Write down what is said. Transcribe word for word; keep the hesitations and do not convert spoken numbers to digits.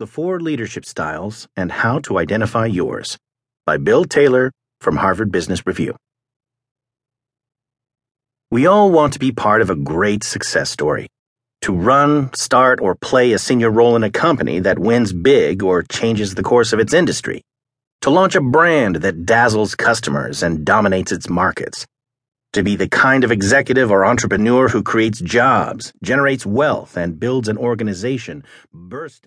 The Four Leadership Styles and How to Identify Yours by Bill Taylor from Harvard Business Review. We all want to be part of a great success story, to run, start, or play a senior role in a company that wins big or changes the course of its industry, to launch a brand that dazzles customers and dominates its markets, to be the kind of executive or entrepreneur who creates jobs, generates wealth, and builds an organization bursting